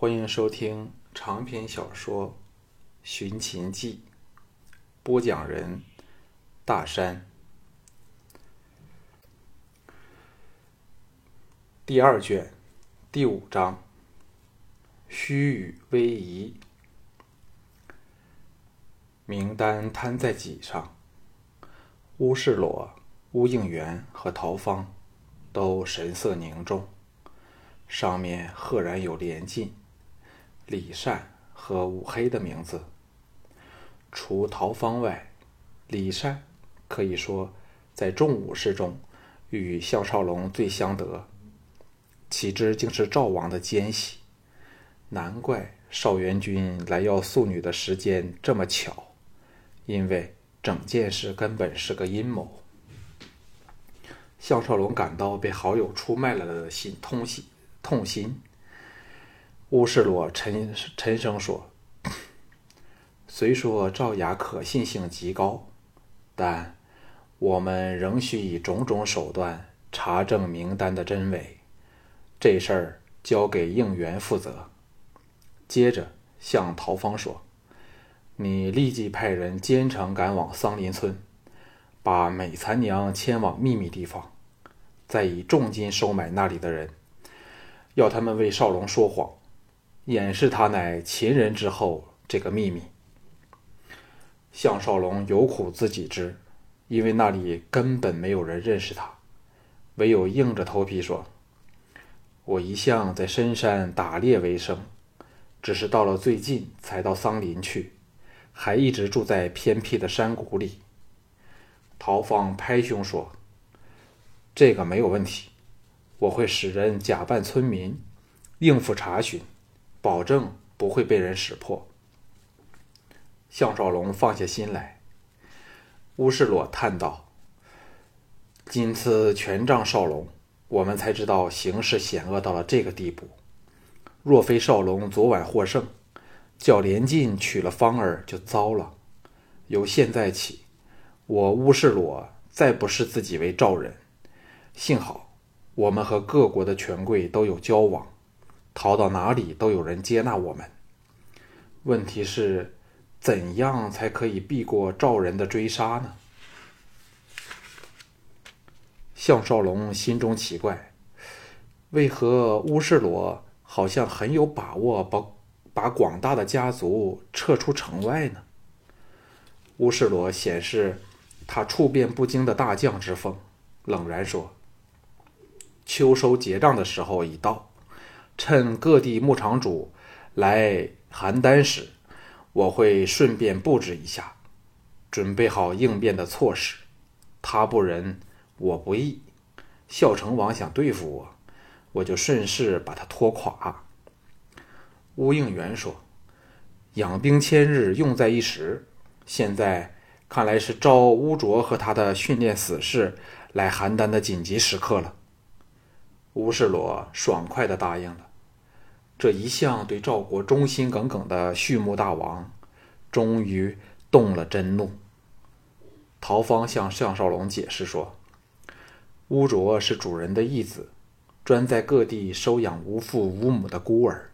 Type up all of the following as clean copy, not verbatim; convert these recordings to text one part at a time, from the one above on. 欢迎收听长篇小说《寻秦记》，播讲人大山。第二卷第5章，虚与威仪。名单摊在几上，乌世裸、乌应元和陶芳都神色凝重，上面赫然有连晋、李善和武黑的名字。除陶芳外，李善可以说在众武士中与项少龙最相得，岂知竟是赵王的奸细，难怪少元君来要素女的时间这么巧，因为整件事根本是个阴谋。项少龙感到被好友出卖了的痛心。乌世裸沉声说，虽说赵雅可信性极高，但我们仍需以种种手段查证名单的真伪，这事儿交给应元负责。接着向陶芳说，你立即派人兼程赶往桑林村，把美残娘迁往秘密地方，再以重金收买那里的人，要他们为少龙说谎，掩饰他乃秦人之后这个秘密。项少龙有苦自己知，因为那里根本没有人认识他，唯有硬着头皮说，我一向在深山打猎为生，只是到了最近才到桑林去，还一直住在偏僻的山谷里。陶芳拍胸说，这个没有问题，我会使人假扮村民应付查询，保证不会被人识破。项少龙放下心来。乌世裸叹道，今次全仗少龙，我们才知道形势险恶到了这个地步。若非少龙昨晚获胜，叫连晋娶了芳儿就糟了。由现在起，我乌世裸再不视自己为赵人，幸好我们和各国的权贵都有交往，逃到哪里都有人接纳我们。问题是怎样才可以避过赵人的追杀呢？项少龙心中奇怪，为何乌世裸好像很有把握把广大的家族撤出城外呢？乌世裸显示他处变不惊的大将之风，冷然说，秋收结账的时候已到，趁各地牧场主来邯郸时，我会顺便布置一下，准备好应变的措施。他不仁，我不义，孝成王想对付我，我就顺势把他拖垮。乌应元说，养兵千日，用在一时，现在看来是招乌卓和他的训练死士来邯郸的紧急时刻了。乌世裸爽快地答应了。这一向对赵国忠心耿耿的畜牧大王终于动了真怒。陶芳向项少龙解释说，乌卓是主人的义子，专在各地收养无父无母的孤儿，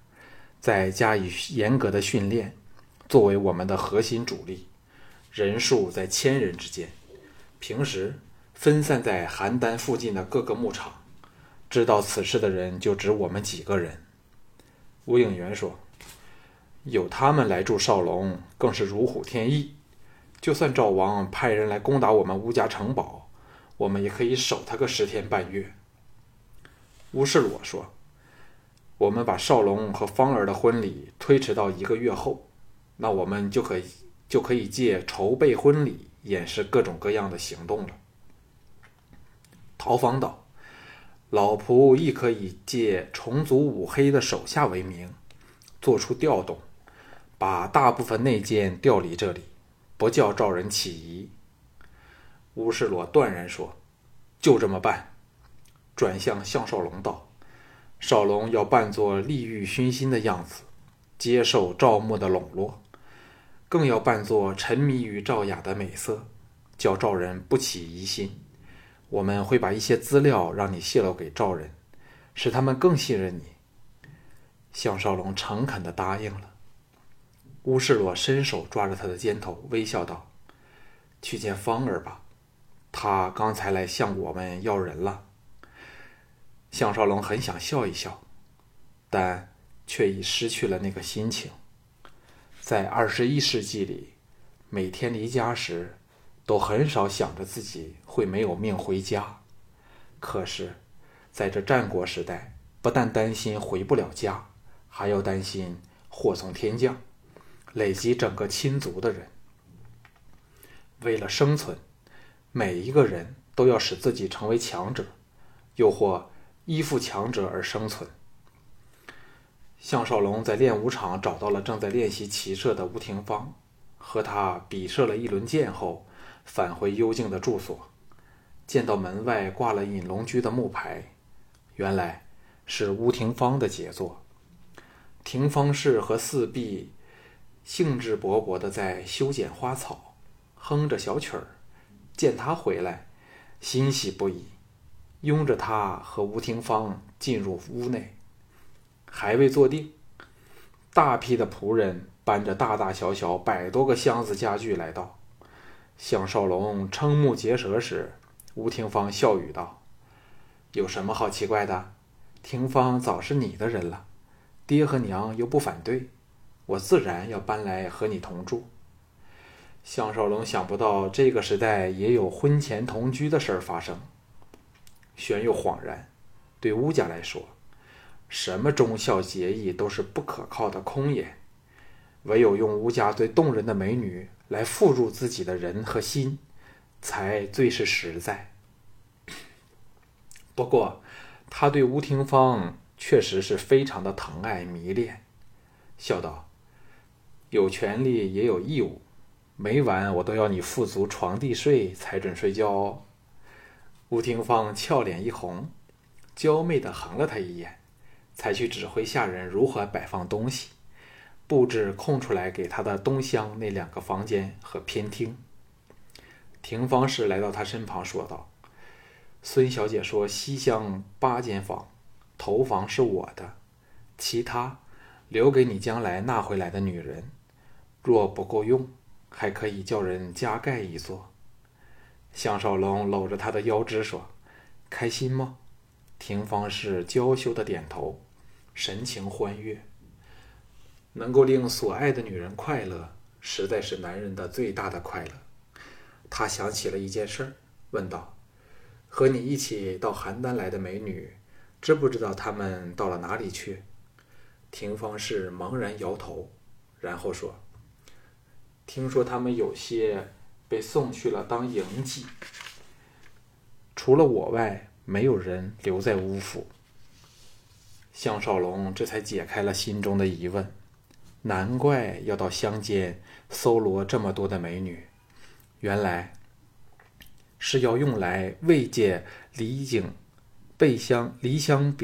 再加以严格的训练，作为我们的核心主力，人数在千人之间，平时分散在邯郸附近的各个牧场，知道此事的人就只我们几个人。吴影元说，有他们来助少龙更是如虎添翼，就算赵王派人来攻打我们乌家城堡，我们也可以守他个10天半月。乌世裸说，我们把少龙和芳儿的婚礼推迟到1个月后，那我们就可以借筹备婚礼掩饰各种各样的行动了。陶芳道，老仆亦可以借重组武黑的手下为名，做出调动，把大部分内奸调离这里，不叫赵人起疑。乌世裸断然说，就这么办。转向项少龙道，少龙要扮作利欲熏心的样子，接受赵牧的笼络，更要扮作沉迷于赵雅的美色，叫赵人不起疑心。我们会把一些资料让你泄露给赵人，使他们更信任你。项少龙诚恳地答应了。乌世洛伸手抓着他的肩头，微笑道：“去见芳儿吧，他刚才来向我们要人了。”项少龙很想笑一笑，但却已失去了那个心情。在21世纪里，每天离家时都很少想着自己会没有命回家，可是在这战国时代，不但担心回不了家，还要担心祸从天降，累及整个亲族的人。为了生存，每一个人都要使自己成为强者，又或依附强者而生存。项少龙在练武场找到了正在练习骑射的吴廷芳，和他比射了一轮箭后，返回幽静的住所，见到门外挂了隐龙居的木牌，原来是吴廷芳的杰作。廷芳氏和四壁兴致勃勃地在修剪花草，哼着小曲儿，见他回来欣喜不已，拥着他和吴廷芳进入屋内。还未坐定，大批的仆人搬着大大小小100多个箱子家具来到。项少龙瞠目结舌时，吴廷芳笑语道：“有什么好奇怪的？廷芳早是你的人了，爹和娘又不反对，我自然要搬来和你同住。”项少龙想不到这个时代也有婚前同居的事儿发生，玄又恍然，对乌家来说，什么忠孝节义都是不可靠的空言，唯有用吴家最动人的美女来附入自己的人和心，才最是实在。不过他对吴廷芳确实是非常的疼爱迷恋，笑道：“有权利也有义务，每晚我都要你付足床地税才准睡觉哦。”吴廷芳俏脸一红，娇媚地横了他一眼，才去指挥下人如何摆放东西，布置空出来给他的东厢那2个房间和偏厅。廷芳氏来到他身旁说道：“孙小姐说西厢8间房，头房是我的，其他留给你将来纳回来的女人，若不够用，还可以叫人加盖一座。”项少龙搂着他的腰肢说：“开心吗？”廷芳氏娇羞的点头，神情欢悦。能够令所爱的女人快乐，实在是男人的最大的快乐。他想起了一件事儿，问道：“和你一起到邯郸来的美女，知不知道她们到了哪里去？”廷芳氏茫然摇头，然后说：“听说她们有些被送去了当营妓，除了我外，没有人留在乌府。”项少龙这才解开了心中的疑问，难怪要到乡间搜罗这么多的美女，原来是要用来慰藉离乡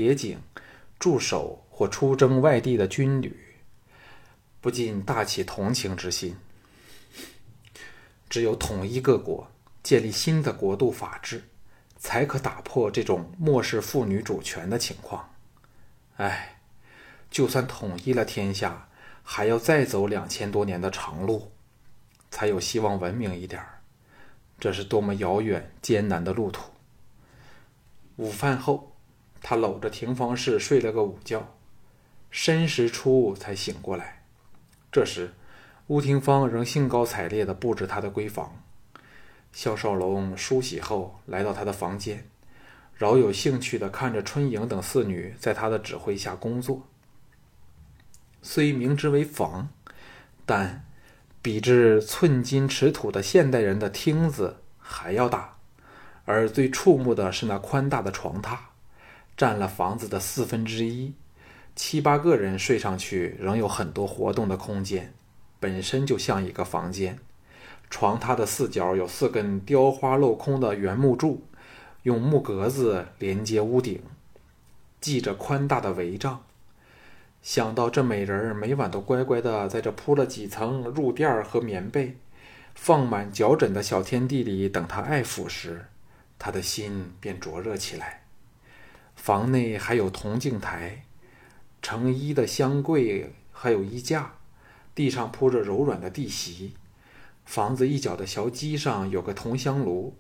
别井驻守或出征外地的军旅，不禁大起同情之心。只有统一各国，建立新的国度法治，才可打破这种漠视妇女主权的情况。就算统一了天下，还要再走2000多年的长路，才有希望文明一点。这是多么遥远艰难的路途！午饭后，他搂着廷芳氏睡了个午觉，申时初才醒过来。这时，乌廷芳仍兴高采烈地布置他的闺房。项少龙梳洗后来到他的房间，饶有兴趣地看着春莹等4女在他的指挥下工作。虽明知为房，但比之寸金尺土的现代人的厅子还要大，而最触目的是那宽大的床榻，占了房子的1/4，7、8个人睡上去仍有很多活动的空间，本身就像一个房间。床榻的四角有4根雕花镂空的原木柱，用木格子连接屋顶，系着宽大的帷帐。想到这美人每晚都乖乖地在这铺了几层褥垫和棉被、放满脚枕的小天地里等他爱抚时，他的心便灼热起来。房内还有铜镜台，成衣的箱柜还有衣架，地上铺着柔软的地席，房子一角的小鸡上有个铜香炉，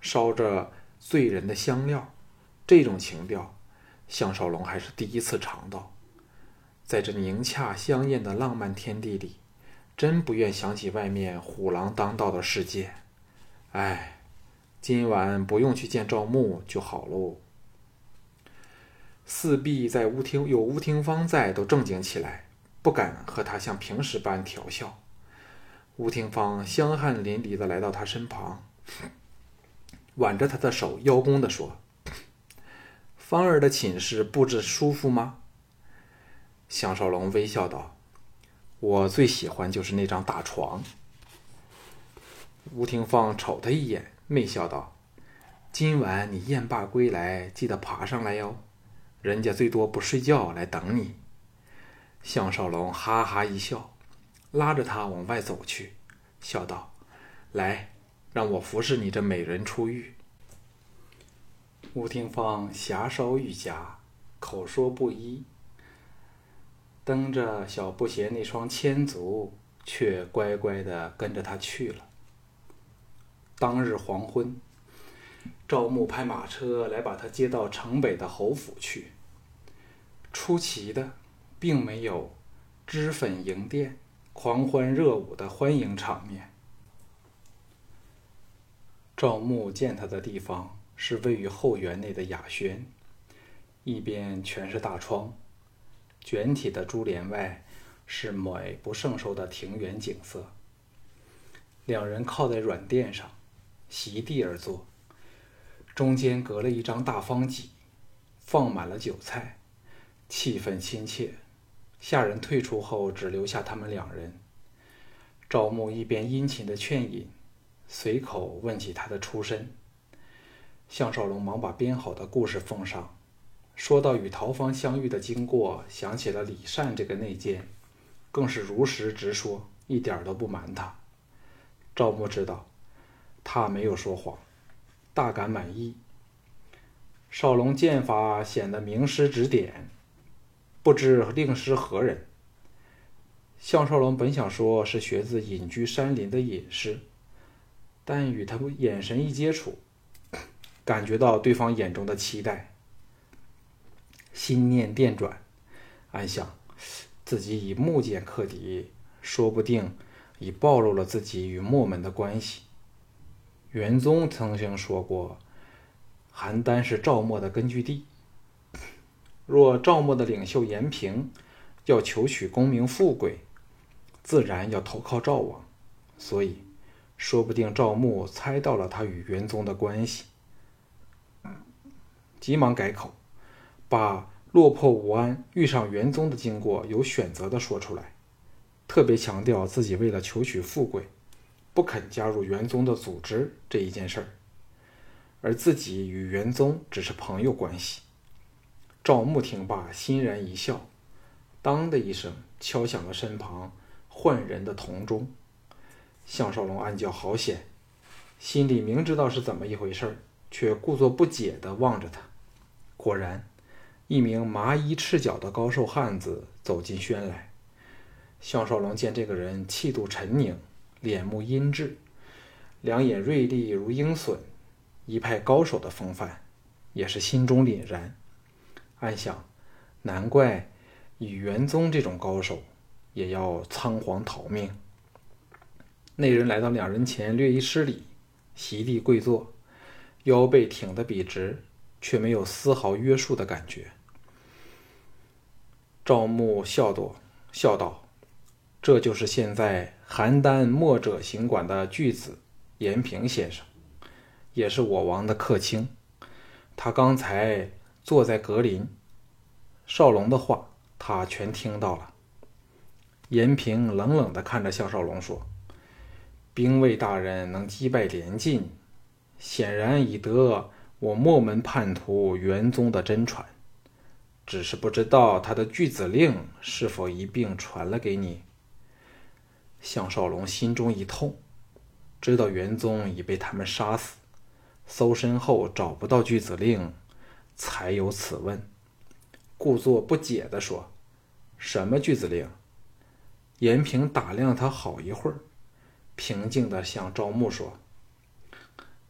烧着醉人的香料。这种情调项少龙还是第一次尝到。在这宁洽香艳的浪漫天地里，真不愿想起外面虎狼当道的世界。哎，今晚不用去见赵牧就好喽。四壁在乌厅有乌厅芳在都正经起来，不敢和他像平时般调笑。乌厅芳香汗淋漓地来到他身旁，挽着他的手，邀功地说：“芳儿的寝室布置舒服吗？”项少龙微笑道：“我最喜欢就是那张大床。”吴廷芳瞅他一眼，媚笑道：“今晚你雁罢归来，记得爬上来哟，人家最多不睡觉来等你。”项少龙哈哈一笑，拉着他往外走去，笑道：“来，让我服侍你这美人出浴。”吴廷芳狭稍欲夹，口说不一，蹬着小布鞋那双千足，却乖乖地跟着他去了。当日黄昏，赵牧派马车来把他接到城北的侯府去。出奇的，并没有脂粉迎殿、狂欢热舞的欢迎场面。赵牧见他的地方是位于后园内的雅轩，一边全是大窗，卷体的珠帘外是美不胜收的庭园景色。两人靠在软垫上，席地而坐，中间隔了一张大方几，放满了酒菜，气氛亲切。下人退出后，只留下他们两人。赵牧一边殷勤的劝饮，随口问起他的出身。项少龙忙把编好的故事奉上，说到与陶芳相遇的经过，想起了李善这个内奸，更是如实直说，一点都不瞒他。赵牧知道他没有说谎，大感满意。少龙剑法显得名师指点，不知令师何人。项少龙本想说是学自隐居山林的隐师，但与他眼神一接触，感觉到对方眼中的期待，心念电转，暗想自己以木剑克敌，说不定已暴露了自己与墨门的关系。元宗曾经说过，邯郸是赵墨的根据地，若赵墨的领袖延平要求取功名富贵，自然要投靠赵王，所以说不定赵牧猜到了他与元宗的关系，急忙改口，把落魄武安遇上元宗的经过有选择地说出来，特别强调自己为了求取富贵，不肯加入元宗的组织这一件事儿，而自己与元宗只是朋友关系。赵牧听罢，欣然一笑，当的一声敲响了身旁唤人的铜钟。项少龙暗叫好险，心里明知道是怎么一回事，却故作不解地望着他。果然，一名麻衣赤脚的高瘦汉子走进轩来。项少龙见这个人气度沉凝，脸目阴鸷，两眼锐利如鹰隼，一派高手的风范，也是心中凛然，暗想难怪以元宗这种高手也要仓皇逃命。那人来到两人前，略一施礼，席地跪坐，腰背挺得笔直，却没有丝毫约束的感觉。赵牧笑道：“这就是现在邯郸墨者行馆的巨子延平先生，也是我王的客卿。他刚才坐在格林，少龙的话他全听到了。”延平冷冷地看着项少龙说：“兵卫大人能击败连晋，显然已得我墨门叛徒元宗的真传，只是不知道他的巨子令是否一并传了给你。”项少龙心中一痛，知道元宗已被他们杀死，搜身后找不到巨子令，才有此问。故作不解地说：“什么巨子令？”银平打量他好一会儿，平静地向招募说：“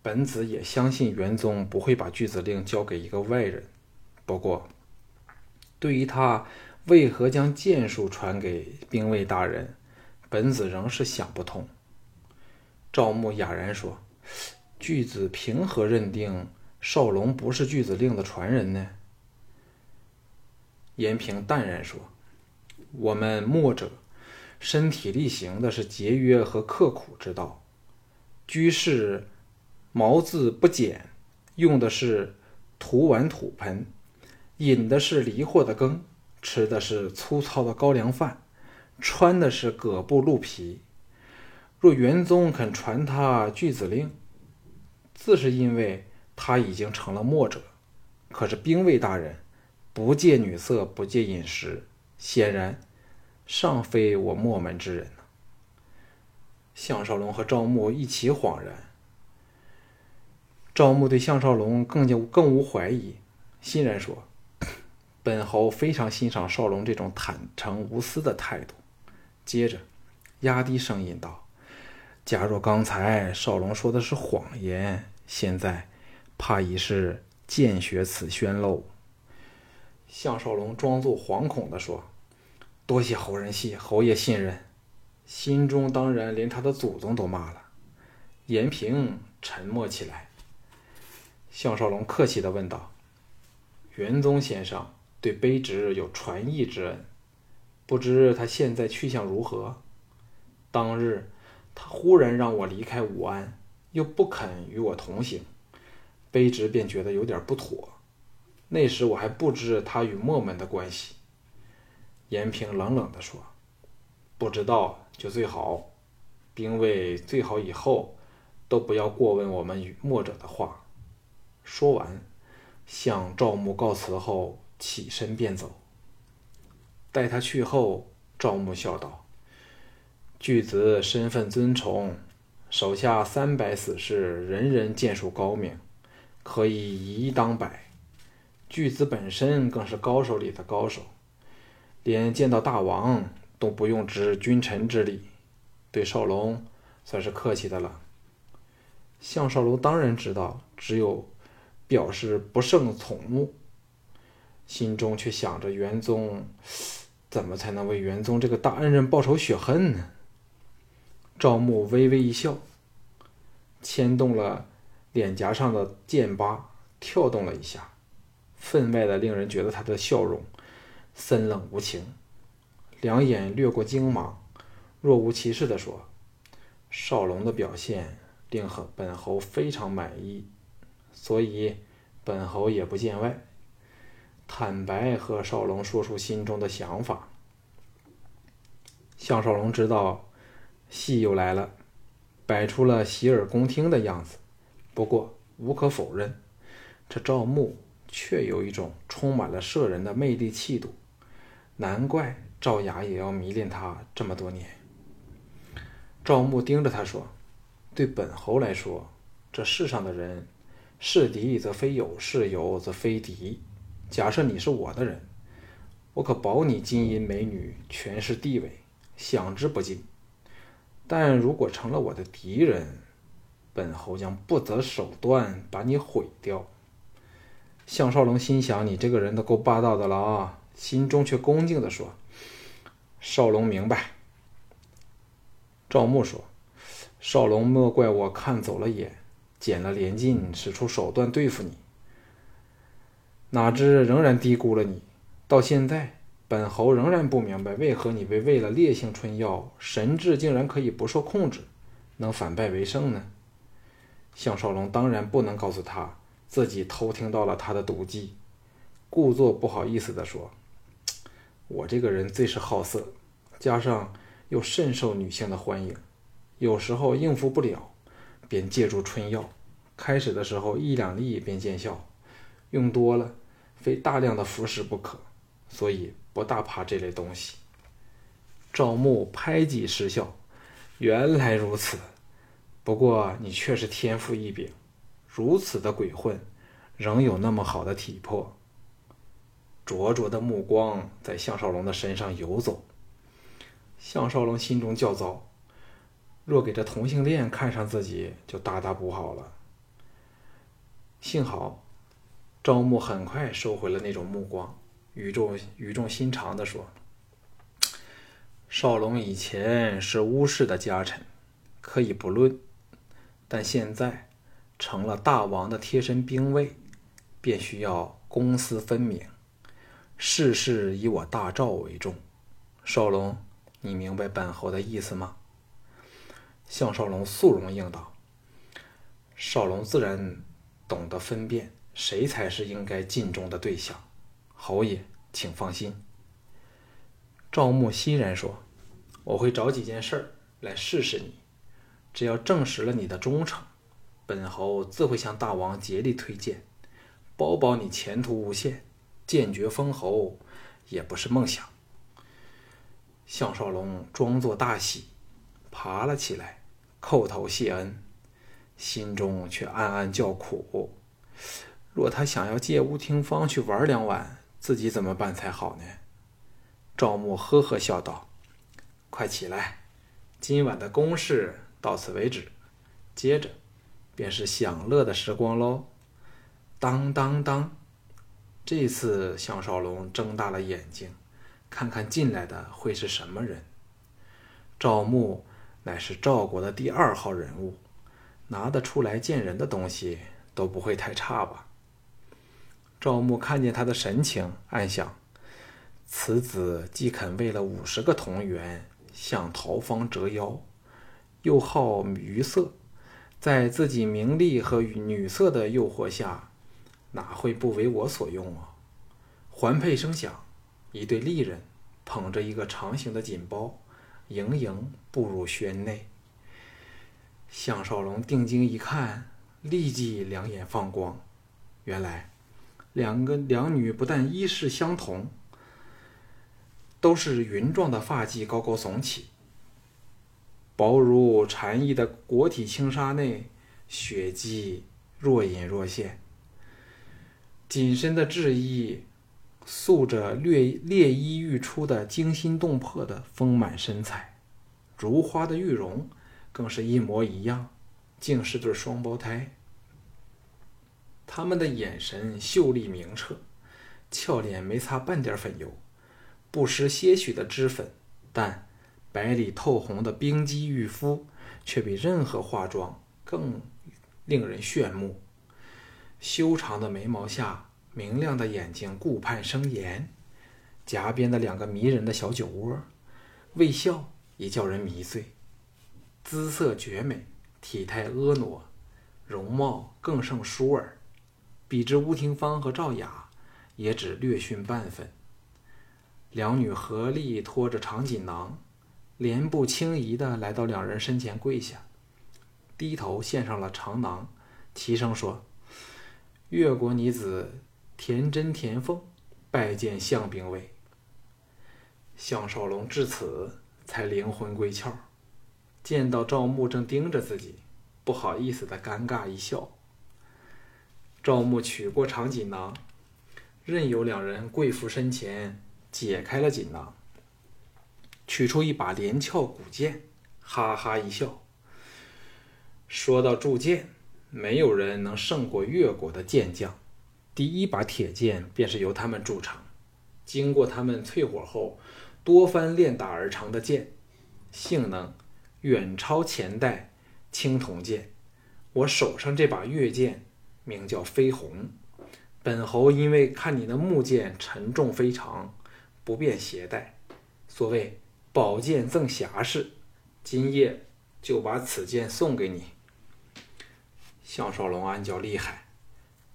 本子也相信元宗不会把巨子令交给一个外人，不过对于他为何将剑术传给兵卫大人，本子仍是想不通。”赵牧哑然说：“巨子凭何认定少龙不是巨子令的传人呢？”严平淡然说：“我们墨者身体力行的是节约和刻苦之道，居士毛字不减，用的是土碗土盆，饮的是离货的羹，吃的是粗糙的高粱饭，穿的是葛布鹿皮。若元宗肯传他巨子令，自是因为他已经成了墨者。可是兵卫大人不戒女色，不戒饮食，显然尚非我墨门之人。”项少龙和赵牧一起恍然。赵牧对项少龙更无怀疑，欣然说：“本侯非常欣赏少龙这种坦诚无私的态度。”接着压低声音道：“假若刚才少龙说的是谎言，现在怕已是见血此宣喽。”项少龙装作惶恐地说：“多谢侯人系，侯爷信任。”心中当然连他的祖宗都骂了。严平沉默起来。项少龙客气地问道：“元宗先生对卑职有传意之恩，不知他现在去向如何？当日他忽然让我离开武安，又不肯与我同行，卑职便觉得有点不妥。那时我还不知他与墨门的关系。”严平冷冷地说：“不知道就最好，兵卫最好以后都不要过问我们与墨者的话。”说完向赵牧告辞后起身便走。带他去后，赵牧笑道：“巨子身份尊崇，手下300死士人人剑术高明，可以以一当百。巨子本身更是高手里的高手，连见到大王都不用知君臣之礼，对少龙算是客气的了。”项少龙当然知道，只有表示不胜宠慕，心中却想着元宗怎么才能为元宗这个大恩人报仇雪恨呢？赵牧微微一笑，牵动了脸颊上的剑疤，跳动了一下，分外的令人觉得他的笑容森冷无情，两眼掠过精芒，若无其事地说：“少龙的表现令本侯非常满意，所以本侯也不见外，坦白和少龙说出心中的想法。”项少龙知道戏又来了，摆出了洗耳恭听的样子，不过无可否认，这赵牧却有一种充满了摄人的魅力气度，难怪赵雅也要迷恋他这么多年。赵牧盯着他说：“对本侯来说，这世上的人，是敌则非友，是友则非敌。假设你是我的人，我可保你金银美女、权势地位，享之不尽。但如果成了我的敌人，本侯将不择手段把你毁掉。”项少龙心想：“你这个人都够霸道的了啊！”心中却恭敬地说：“少龙明白。”赵牧说：“少龙莫怪我看走了眼，捡了连襟，使出手段对付你，哪知仍然低估了你。到现在，本侯仍然不明白，为何你被喂了烈性春药，神智竟然可以不受控制，能反败为胜呢？”项少龙当然不能告诉他自己偷听到了他的毒计，故作不好意思地说：“我这个人最是好色，加上又甚受女性的欢迎，有时候应付不了，便借助春药。开始的时候1-2粒便见效，用多了非大量的服食不可，所以不大怕这类东西。”赵牧拍几失笑：“原来如此，不过你确实天赋异禀。如此的鬼混，仍有那么好的体魄。”灼灼的目光在项少龙的身上游走。项少龙心中叫糟，若给这同性恋看上自己，就大大不好了。幸好招募很快收回了那种目光，语重心长地说，少龙以前是巫氏的家臣，可以不论，但现在成了大王的贴身兵卫，便需要公私分明，事事以我大赵为重。少龙，你明白本侯的意思吗？项少龙肃容应道。少龙自然懂得分辨谁才是应该尽忠的对象，侯爷请放心。赵牧欣然说，我会找几件事儿来试试你，只要证实了你的忠诚，本侯自会向大王竭力推荐，包保你前途无限，剑绝封侯也不是梦想。项少龙装作大喜，爬了起来，叩头谢恩，心中却暗暗叫苦，若他想要借乌廷芳去玩2晚，自己怎么办才好呢？赵牧呵呵笑道，快起来，今晚的公事到此为止，接着便是享乐的时光喽。当当当，这次项少龙睁大了眼睛，看看进来的会是什么人。赵牧乃是赵国的第2号人物，拿得出来见人的东西都不会太差吧。赵牧看见他的神情，暗想，此子既肯为了50个铜元向陶方折腰，又好愉色，在自己名利和女色的诱惑下，哪会不为我所用啊。环佩声响，一对丽人捧着一个长形的锦包，盈盈步入轩内。项少龙定睛一看，立即两眼放光，原来两女不但衣饰相同，都是云状的发髻高高耸起，薄如蝉翼的裹体轻纱内，血迹若隐若现，紧身的质衣塑着烈衣欲出的惊心动魄的丰满身材，如花的玉容更是一模一样，竟是对双胞胎。他们的眼神秀丽明澈，俏脸没擦半点粉油，不失些许的脂粉，但白里透红的冰肌玉肤却比任何化妆更令人炫目。修长的眉毛下，明亮的眼睛顾盼生颜，颊边的2个迷人的小酒窝，微笑也叫人迷醉，姿色绝美，体态婀娜，容貌更胜姝儿，比之乌廷芳和赵雅也只略逊半分。2女合力拖着长锦囊，莲步轻移地来到2人身前，跪下，低头献上了长囊，齐声说，越国女子田真田凤拜见项兵卫。项少龙至此才灵魂归窍，见到赵牧正盯着自己，不好意思的尴尬一笑。赵牧取过长锦囊，任由2人跪伏身前，解开了锦囊，取出一把连翘古剑，哈哈一笑，说到铸剑，没有人能胜过越国的剑匠，第1把铁剑便是由他们铸成，经过他们淬火后多番炼打而成的剑，性能远超前代青铜剑。我手上这把越剑名叫飞鸿，本侯因为看你的木剑沉重非常，不便携带，所谓宝剑赠侠士，今夜就把此剑送给你。项少龙暗叫厉害，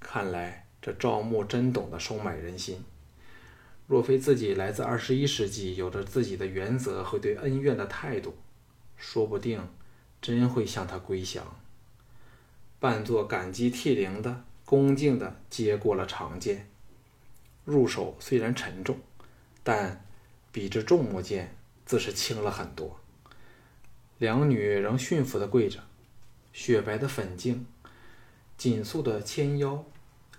看来这赵牧真懂得收买人心。若非自己来自21世纪，有着自己的原则和对恩怨的态度，说不定真会向他归降。扮作感激涕零的，恭敬的接过了长剑，入手虽然沉重，但比之重木剑自是轻了很多。2女仍驯服的跪着，雪白的粉颈，紧束的纤腰，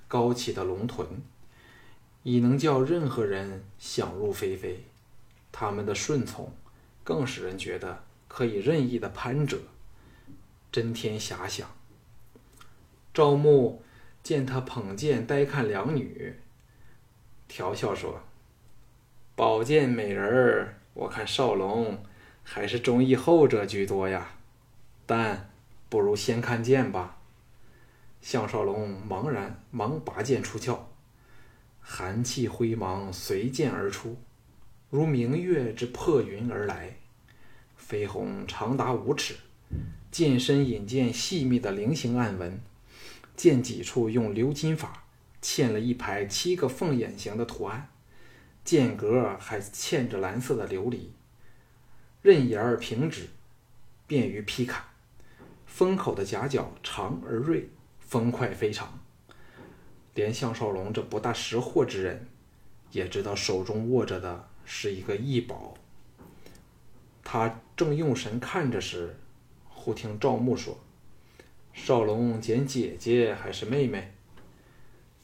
高起的龙臀，已能叫任何人想入非非，他们的顺从更使人觉得可以任意的攀折，真天遐想。赵牧见他捧剑呆看两女，调笑说：“宝剑美人，我看少龙还是中意后者居多呀，但不如先看剑吧。”项少龙忙拔剑出鞘，寒气灰芒随剑而出，如明月之破云而来，飞鸿长达5尺，剑身引见细密的菱形暗纹，剑脊处用鎏金法嵌了一排7个凤眼形的图案，剑格还嵌着蓝色的琉璃，刃沿平直，便于劈砍，锋口的夹角长而锐，锋快非常。连项少龙这不大识货之人也知道手中握着的是一个异宝，他正用神看着时，忽听赵牧说：“少龙捡姐姐还是妹妹？”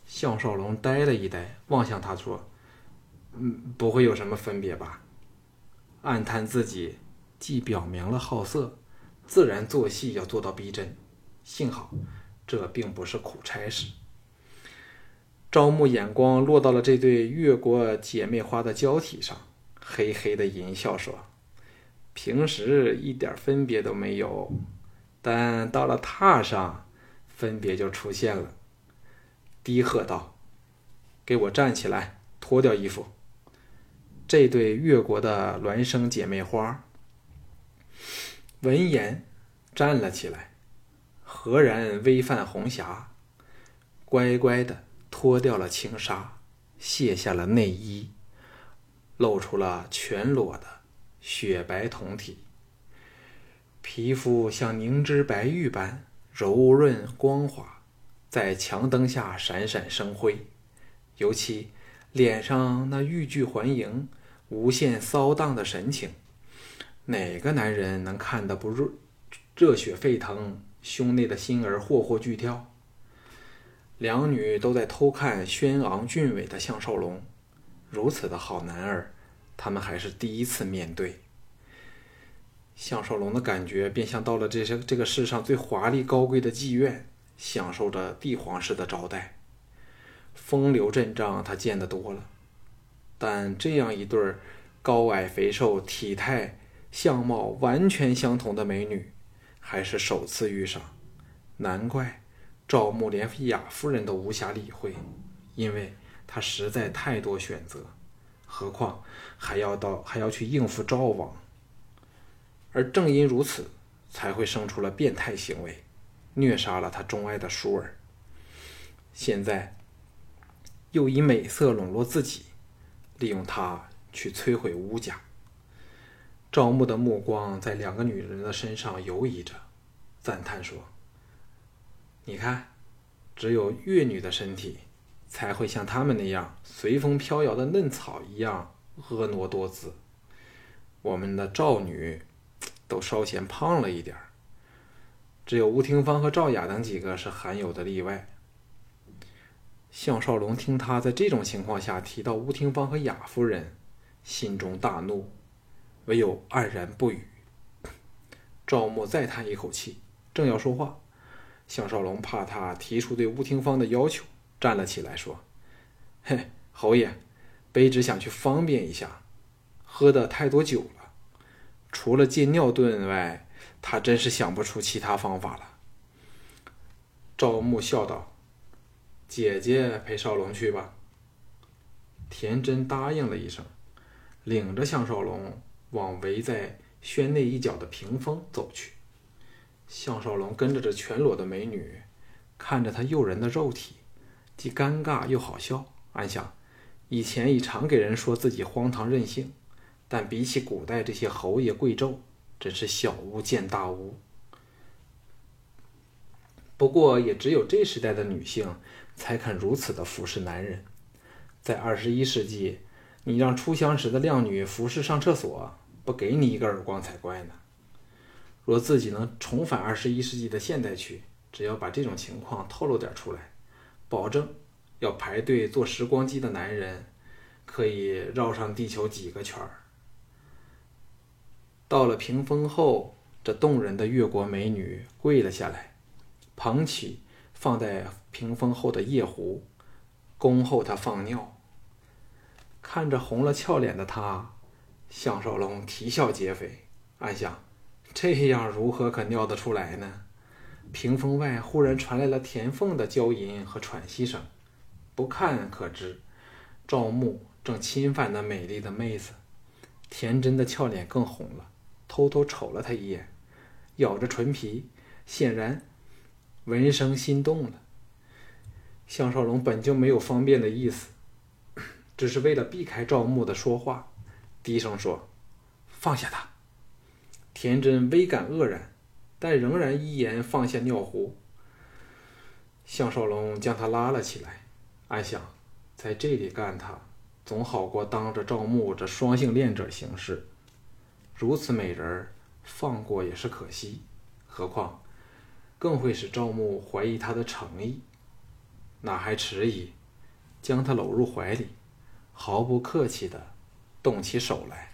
项少龙呆了一呆，望向他说：“不会有什么分别吧？”暗叹自己既表明了好色，自然做戏要做到逼真，幸好这并不是苦差事。赵牧眼光落到了这对越国姐妹花的交体上，嘿嘿的淫笑说：“平时一点分别都没有，但到了榻上分别就出现了。”低喝道：“给我站起来，脱掉衣服！”这对越国的孪生姐妹花闻言站了起来，何然微泛红霞，乖乖的脱掉了轻纱，卸下了内衣，露出了全裸的雪白酮体，皮肤像凝脂白玉般柔润光滑，在强灯下闪闪生辉，尤其脸上那欲拒还迎、无限骚荡的神情，哪个男人能看得不热血沸腾，胸内的心儿霍霍剧跳？两女都在偷看轩昂俊伟的项少龙，如此的好男儿，他们还是第一次面对。项少龙的感觉便像到了这个世上最华丽高贵的妓院，享受着帝皇式的招待。风流阵仗他见得多了，但这样一对高矮肥瘦、体态相貌完全相同的美女还是首次遇上，难怪赵牧连雅夫人都无暇理会，因为她实在太多选择，何况还要去应付赵王。而正因如此，才会生出了变态行为，虐杀了他钟爱的舒儿。现在又以美色笼络自己，利用她去摧毁乌家。赵牧的目光在两个女人的身上游移着，赞叹说：“你看，只有越女的身体才会像她们那样随风飘摇的嫩草一样婀娜多姿，我们的赵女都稍显胖了一点，只有吴廷芳和赵雅等几个是罕有的例外。”项少龙听他在这种情况下提到吴廷芳和雅夫人，心中大怒，唯有黯然不语。赵牧再叹一口气，正要说话，项少龙怕他提出对吴廷芳的要求，站了起来说：“嘿，侯爷，卑职想去方便一下，喝得太多酒了，除了借尿遁外，他真是想不出其他方法了。”赵牧笑道：“姐姐陪少龙去吧。”田真答应了一声，领着项少龙往围在轩内一角的屏风走去。项少龙跟着这全裸的美女，看着她诱人的肉体，既尴尬又好笑，暗想：以前已常给人说自己荒唐任性，但比起古代这些侯爷贵胄，真是小巫见大巫。不过也只有这时代的女性才肯如此的服侍男人，在21世纪，你让初相识的靓女服侍上厕所，不给你一个耳光才怪呢。若自己能重返21世纪的现代区，只要把这种情况透露点出来，保证要排队坐时光机的男人可以绕上地球几个圈儿。到了屏风后，这动人的越国美女跪了下来，捧起放在屏风后的夜壶，恭候她放尿。看着红了俏脸的她，项少龙啼笑皆非，暗想这样如何可尿得出来呢？屏风外忽然传来了田凤的娇吟和喘息声，不看可知赵牧正侵犯那美丽的妹子。田真的俏脸更红了，偷偷瞅了他一眼，咬着唇皮，显然闻声心动了。项少龙本就没有方便的意思，只是为了避开赵牧的说话，低声说：“放下他。”田真微感愕然，但仍然依言放下尿壶。项少龙将他拉了起来，暗想在这里干他总好过当着赵牧这双性恋者行事。如此美人放过也是可惜，何况更会使赵牧怀疑他的诚意，哪还迟疑，将他搂入怀里，毫不客气地动起手来。